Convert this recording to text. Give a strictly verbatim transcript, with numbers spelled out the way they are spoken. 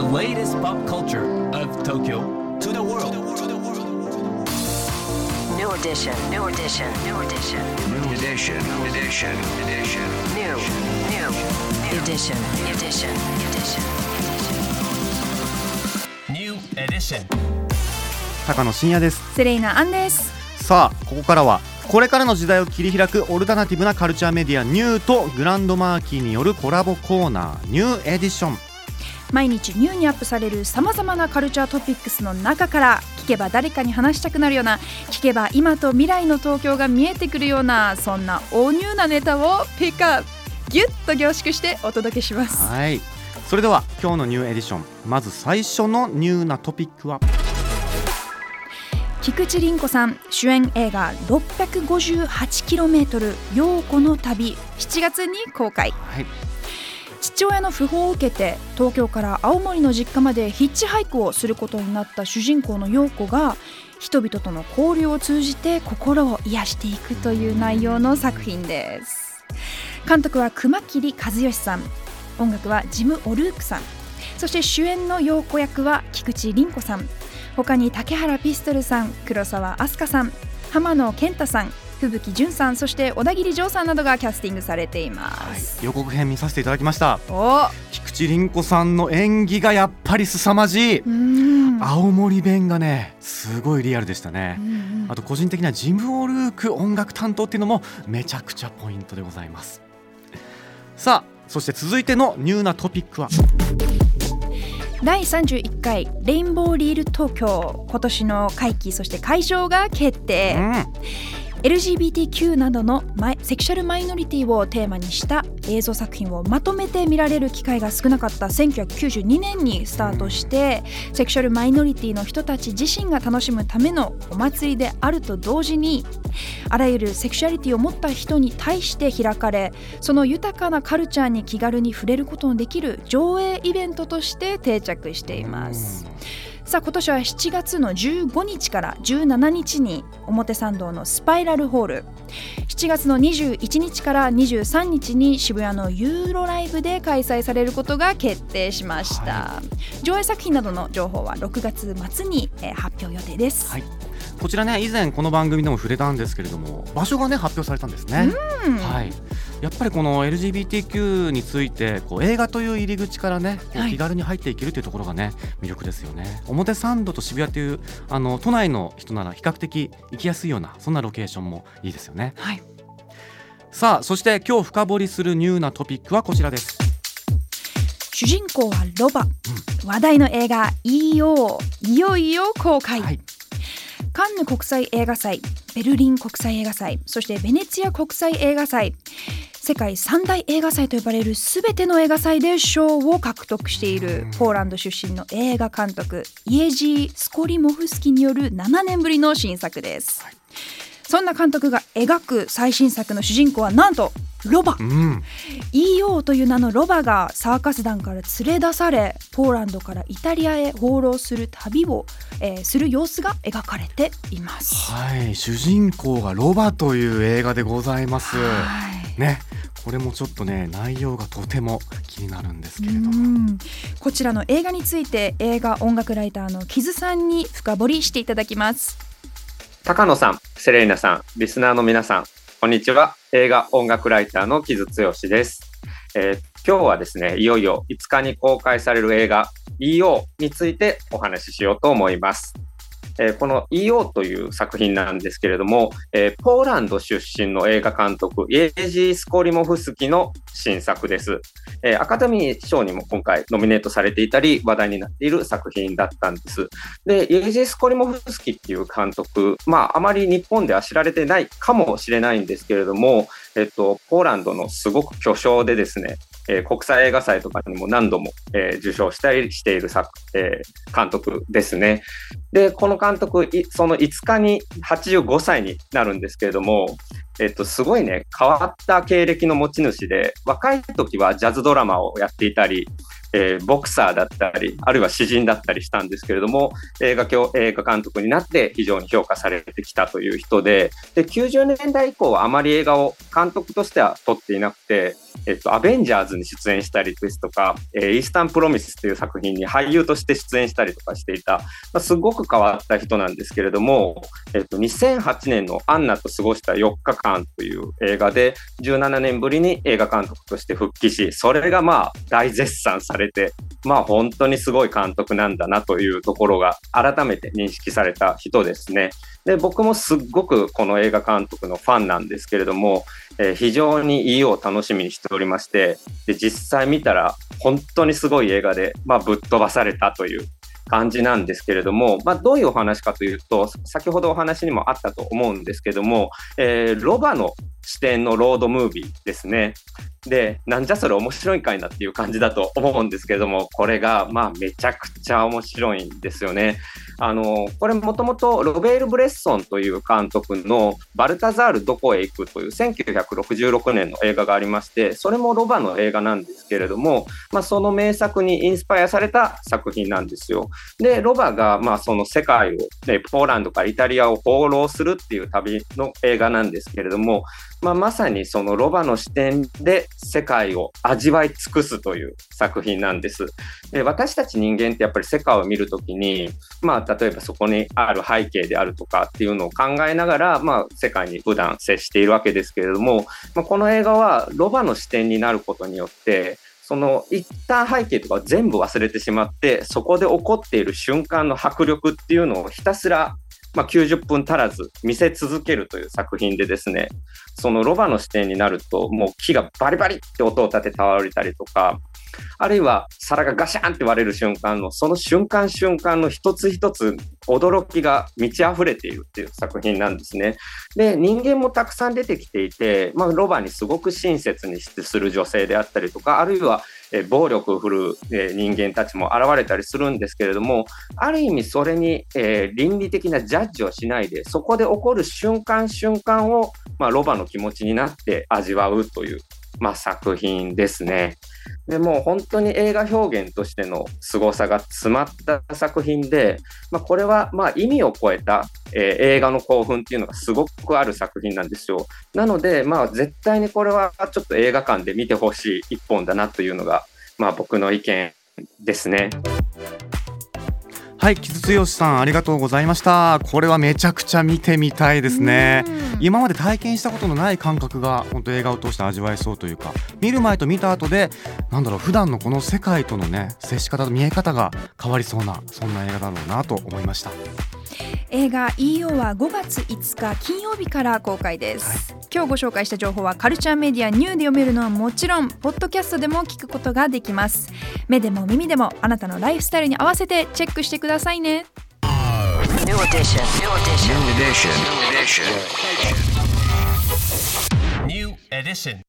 The latest pop culture of Tokyo to the world. New edition, new edition, new edition, new edition, edition, edition, new, new edition, edition, edition, new edition. 高野真也です。セレイナアンです。さあ、ここからはこれからの時代を切り開くオルタナティブなカルチャーメディアニューとグランドマーキーによるコラボコーナーニューエディション。毎日ニューにアップされるさまざまなカルチャートピックスの中から聞けば誰かに話したくなるような、聞けば今と未来の東京が見えてくるような、そんなオーニューなネタをピックアップギュッと凝縮してお届けします。はい。それでは今日のニューエディション、まず最初のニューなトピックは菊池凛子さん主演映画 ろっぴゃくごじゅうはちキロメートル 陽子の旅、しちがつに公開。はい、父親の訃報を受けて東京から青森の実家までヒッチハイクをすることになった主人公の陽子が人々との交流を通じて心を癒していくという内容の作品です。監督は熊切和義さん、音楽はジム・オルークさん、そして主演の陽子役は菊池凛子さん、他に竹原ピストルさん、黒沢明日香さん、浜野健太さん、吹雪純さん、そして小田切丈さんなどがキャスティングされています。はい、予告編見させていただきました。お菊池凛子さんの演技がやっぱり凄まじい。うん、青森弁がねすごいリアルでしたね。うんうん、あと個人的なジム・オルーク音楽担当っていうのもめちゃくちゃポイントでございます。さあ、そして続いてのニューなトピックはだいさんじゅういっかいレインボーリール東京、今年の会期そして会場が決定。うん、エルジービーティーキュー などのセクシャルマイノリティをテーマにした映像作品をまとめて見られる機会が少なかったせんきゅうひゃくきゅうじゅうにねんにスタートして、うん、セクシャルマイノリティの人たち自身が楽しむためのお祭りであると同時に、あらゆるセクシュアリティを持った人に対して開かれ、その豊かなカルチャーに気軽に触れることのできる上映イベントとして定着しています。さあ、今年はしちがつのじゅうごにちからじゅうしちにちに表参道のスパイラルホール、しちがつのにじゅういちにちからにじゅうさんにちに渋谷のユーロライブで開催されることが決定しました。はい、上映作品などの情報はろくがつまつに発表予定です。はい、こちらね、以前この番組でも触れたんですけれども、場所がね発表されたんですね。うん、はい、やっぱりこの エルジービーティーキュー についてこう映画という入り口からね、はい、気軽に入っていけるというところがね魅力ですよね。表参道と渋谷というあの都内の人なら比較的行きやすいような、そんなロケーションもいいですよね。はい、さあ、そして今日深掘りするニューなトピックはこちらです。主人公はロバ、うん、話題の映画 イーオー いよいよ公開。はい、カンヌ国際映画祭、ベルリン国際映画祭、そしてベネツィア国際映画祭、世界三大映画祭と呼ばれるすべての映画祭で賞を獲得しているポーランド出身の映画監督イエジー・スコリモフスキによるななねんぶりの新作です。はい、そんな監督が描く最新作の主人公はなんとロバ。うん、イーオー という名のロバがサーカス団から連れ出され、ポーランドからイタリアへ放浪する旅を、えー、する様子が描かれています。はい、主人公がロバという映画でございます。はい、ね、これもちょっとね内容がとても気になるんですけれども、うん、こちらの映画について映画音楽ライターの木津さんに深掘りしていただきます。高野さん、セレーナさん、リスナーの皆さん、こんにちは。映画音楽ライターの木津剛です。えー、今日はですね、いよいよいつかに公開される映画 イーオー についてお話ししようと思います。えー、この イーオー という作品なんですけれども、えー、ポーランド出身の映画監督イエジー・スコリモフスキの新作です。えー、アカデミー賞にも今回ノミネートされていたり話題になっている作品だったんです。で、イエジー・スコリモフスキっていう監督、まああまり日本では知られてないかもしれないんですけれども、えっと、ポーランドのすごく巨匠でですね、えー、国際映画祭とかにも何度も、えー、受賞したりしている作、えー、監督ですね。で、この監督、そのいつかにはちじゅうごさいになるんですけれども、えっと、すごいね変わった経歴の持ち主で、若い時はジャズドラマをやっていたり、えー、ボクサーだったりあるいは詩人だったりしたんですけれども、映画教、映画監督になって非常に評価されてきたという人 で, できゅうじゅうねんだい以降はあまり映画を監督としては撮っていなくて、えっと、アベンジャーズに出演したりですとか、えー、イースタンプロミスという作品に俳優として出演したりとかしていた、まあ、すごく変わった人なんですけれども、えっと、にせんはちねんのアンナと過ごしたよっかかんという映画でじゅうななねんぶりに映画監督として復帰し、それがまあ大絶賛されて、まあ、本当にすごい監督なんだなというところが改めて認識された人ですね。で、僕もすっごくこの映画監督のファンなんですけれども、えー、非常に イーオー を楽しみにしておりまして、で実際見たら本当にすごい映画で、まあ、ぶっ飛ばされたという感じなんですけれども、まあ、どういうお話かというと、先ほどお話にもあったと思うんですけども、えー、ロバの視点のロードムービーですね。で、なんじゃそれ面白いんかいなっていう感じだと思うんですけれども、これがまあめちゃくちゃ面白いんですよね。あのこれもともとロベール・ブレッソンという監督のバルタザールどこへ行くというせんきゅうひゃくろくじゅうろくねんの映画がありまして、それもロバの映画なんですけれども、まあ、その名作にインスパイアされた作品なんですよ。で、ロバがまあその世界を、ね、ポーランドからイタリアを放浪するっていう旅の映画なんですけれども、まあ、まさにそのロバの視点で世界を味わい尽くすという作品なんです。で、私たち人間ってやっぱり世界を見るときに、まあ、例えばそこにある背景であるとかっていうのを考えながら、まあ、世界に普段接しているわけですけれども、まあ、この映画はロバの視点になることによって、その一旦背景とか全部忘れてしまって、そこで起こっている瞬間の迫力っていうのをひたすらまあ、きゅうじゅっぷん足らず見せ続けるという作品でですね、そのロバの視点になると、もう木がバリバリって音を立て倒れたりとか、あるいは皿がガシャンって割れる瞬間の、その瞬間瞬間の一つ一つ驚きが満ち溢れているっていう作品なんですね。で、人間もたくさん出てきていて、まあ、ロバにすごく親切にする女性であったりとか、あるいは暴力を振るう人間たちも現れたりするんですけれども、ある意味それに倫理的なジャッジをしないで、そこで起こる瞬間瞬間を、まあ、ロバの気持ちになって味わうという、まあ、作品ですね。でもう本当に映画表現としての凄さが詰まった作品で、まあ、これはまあ意味を超えた、えー、映画の興奮っていうのがすごくある作品なんですよ。なので、まあ、絶対にこれはちょっと映画館で見てほしい一本だなというのが、まあ、僕の意見ですね。はい、木津剛さんありがとうございました。これはめちゃくちゃ見てみたいですね。今まで体験したことのない感覚が本当映画を通して味わえそうというか、見る前と見た後でなんだろう、普段のこの世界とのね、接し方と見え方が変わりそうな、そんな映画だろうなと思いました。映画 イーオー はごがついつか金曜日から公開です、はい、今日ご紹介した情報はカルチャーメディアニューで読めるのはもちろん、ポッドキャストでも聞くことができます。目でも耳でもあなたのライフスタイルに合わせてチェックしてくださいね。 New Edition New Edition New Edition